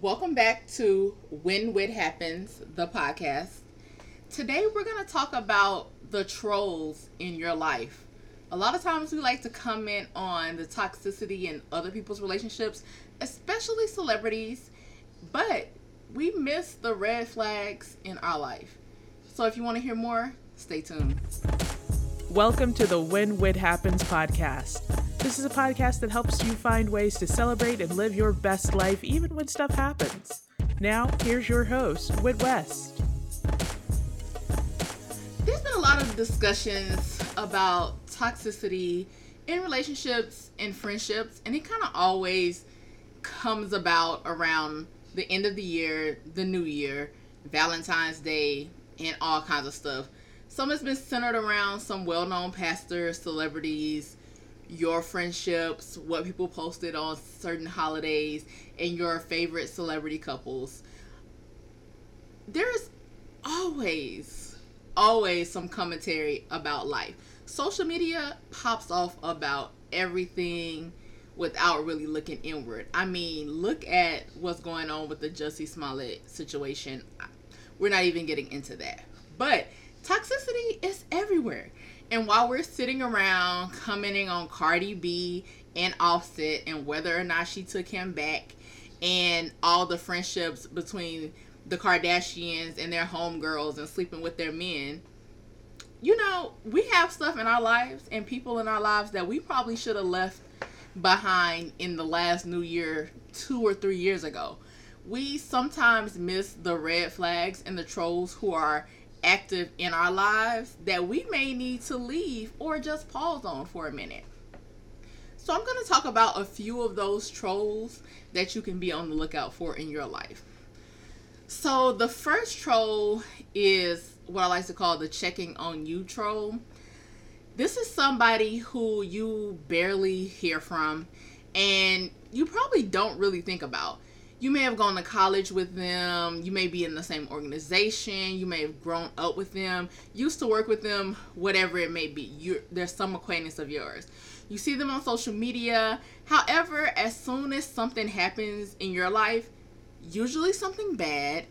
Welcome back to When Wit Happens, the podcast. Today we're going to talk about the trolls in your life. A lot of times we like to comment on the toxicity in other people's relationships, especially celebrities, but we miss the red flags in our life. So if you want to hear more, stay tuned. Welcome to the When Wit Happens podcast. This is a podcast that helps you find ways to celebrate and live your best life even when stuff happens. Now, here's your host, Whit West. There's been a lot of discussions about toxicity in relationships and friendships, and it kind of always comes about around the end of the year, the new year, Valentine's Day, and all kinds of stuff. Some has been centered around some well-known pastors, celebrities, your friendships, what people posted on certain holidays, and your favorite celebrity couples. There's always some commentary about life. Social media pops off about everything without really looking inward. I mean, look at what's going on with the Jussie Smollett situation. We're not even getting into that. But toxicity is everywhere. And while we're sitting around commenting on Cardi B and Offset and whether or not she took him back and all the friendships between the Kardashians and their homegirls and sleeping with their men, you know, we have stuff in our lives and people in our lives that we probably should have left behind in the last new year 2 or 3 years ago. We sometimes miss the red flags and the trolls who are active in our lives that we may need to leave or just pause on for a minute. So I'm going to talk about a few of those trolls that you can be on the lookout for in your life. So the first troll is what I like to call the checking on you troll. This is somebody who you barely hear from and you probably don't really think about. You may have gone to college with them, you may be in the same organization, you may have grown up with them, used to work with them, whatever it may be. There's some acquaintance of yours. You see them on social media. However, as soon as something happens in your life, usually something bad,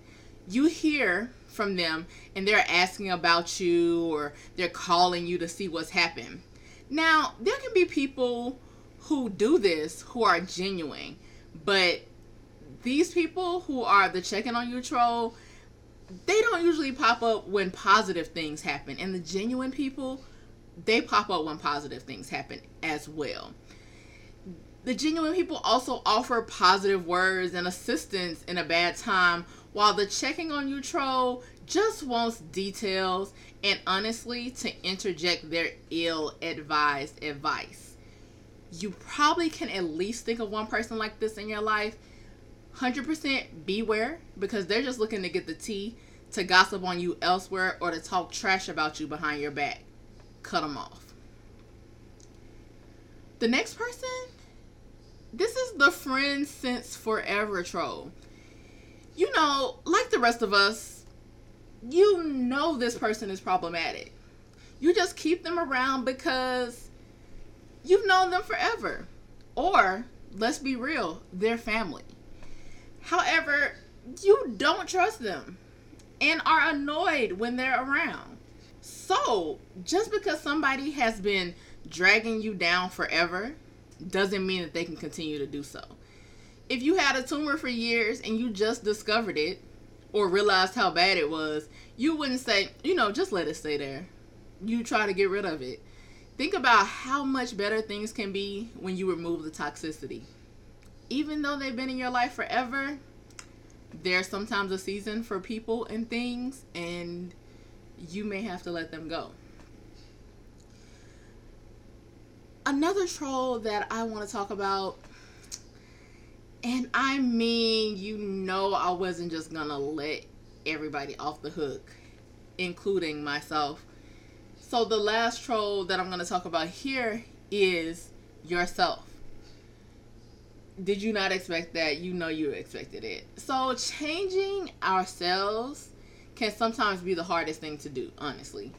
you hear from them and they're asking about you or they're calling you to see what's happened. Now, there can be people who do this who are genuine, but these people who are the checking on you troll, they don't usually pop up when positive things happen. And the genuine people, they pop up when positive things happen as well. The genuine people also offer positive words and assistance in a bad time, while the checking on you troll just wants details and honestly to interject their ill-advised advice. You probably can at least think of one person like this in your life. 100% beware, because they're just looking to get the tea, to gossip on you elsewhere, or to talk trash about you behind your back. Cut them off. The next person, this is the friend since forever troll. You know, like the rest of us, you know this person is problematic. You just keep them around because you've known them forever. Or, let's be real, they're family. However, you don't trust them and are annoyed when they're around. So, just because somebody has been dragging you down forever doesn't mean that they can continue to do so. If you had a tumor for years and you just discovered it or realized how bad it was, you wouldn't say, you know, just let it stay there. You try to get rid of it. Think about how much better things can be when you remove the toxicity. Even though they've been in your life forever, there's sometimes a season for people and things, and you may have to let them go. Another troll that I want to talk about, and I mean, you know, I wasn't just going to let everybody off the hook, including myself. So the last troll that I'm going to talk about here is yourself. Did you not expect that? You know you expected it. So changing ourselves can sometimes be the hardest thing to do, honestly.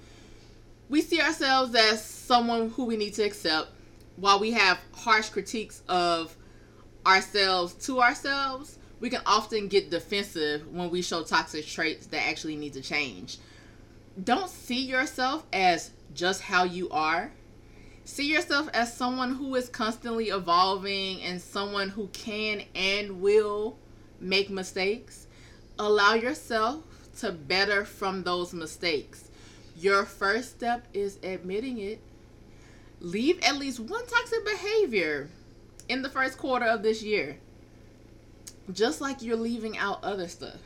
We see ourselves as someone who we need to accept, while we have harsh critiques of ourselves to ourselves. we can often get defensive when we show toxic traits that actually need to change. Don't see yourself as just how you are. See yourself as someone who is constantly evolving and someone who can and will make mistakes. Allow yourself to better from those mistakes. Your first step is admitting it. Leave at least one toxic behavior in the first quarter of this year, just like you're leaving out other stuff.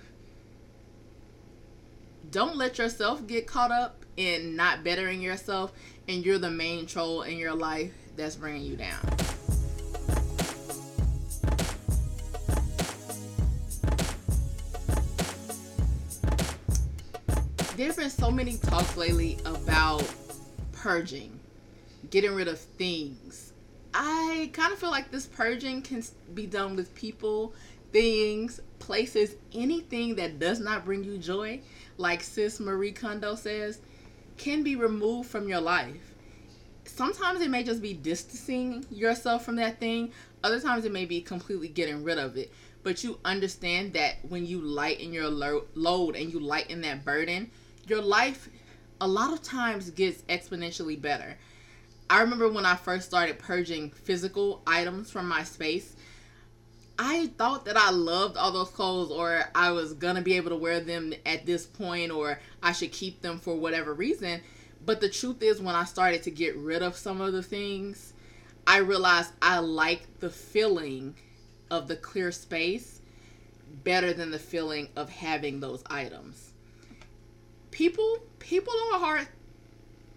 Don't let yourself get caught up in not bettering yourself and you're the main troll in your life that's bringing you down. There's been so many talks lately about purging, getting rid of things. I kind of feel like this purging can be done with people, things, places, anything that does not bring you joy, like sis Marie Kondo says, can be removed from your life. Sometimes it may just be distancing yourself from that thing. Other times it may be completely getting rid of it. But you understand that when you lighten your load and you lighten that burden, your life a lot of times gets exponentially better. I remember when I first started purging physical items from my space, I thought that I loved all those clothes, or I was going to be able to wear them at this point, or I should keep them for whatever reason. But the truth is, when I started to get rid of some of the things, I realized I liked the feeling of the clear space better than the feeling of having those items. People are a hard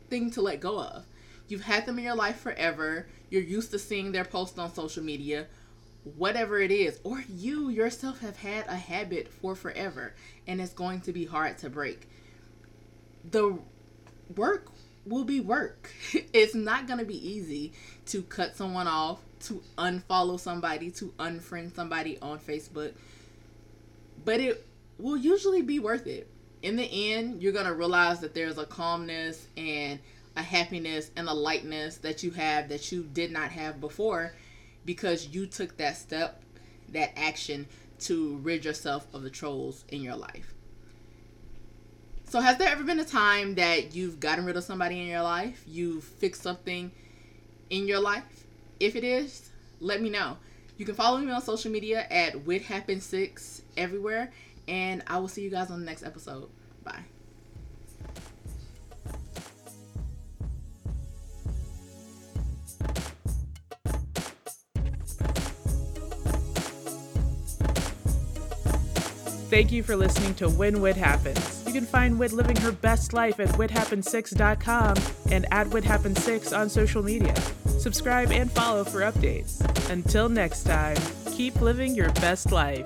thing to let go of. You've had them in your life forever. You're used to seeing their posts on social media, whatever it is, or you yourself have had a habit for forever, and it's going to be hard to break. The work will be work. It's not going to be easy to cut someone off, to unfollow somebody, to unfriend somebody on Facebook, but it will usually be worth it. In the end, you're going to realize that there's a calmness and a happiness and a lightness that you have that you did not have before, because you took that step, that action to rid yourself of the trolls in your life. So has there ever been a time that you've gotten rid of somebody in your life? You've fixed something in your life? If it is, let me know. You can follow me on social media at WitHappens6 everywhere, and I will see you guys on the next episode. Bye. Thank you for listening to When Whit Happens. You can find Whit living her best life at WitHappens6.com and at WitHappens6 on social media. Subscribe and follow for updates. Until next time, keep living your best life.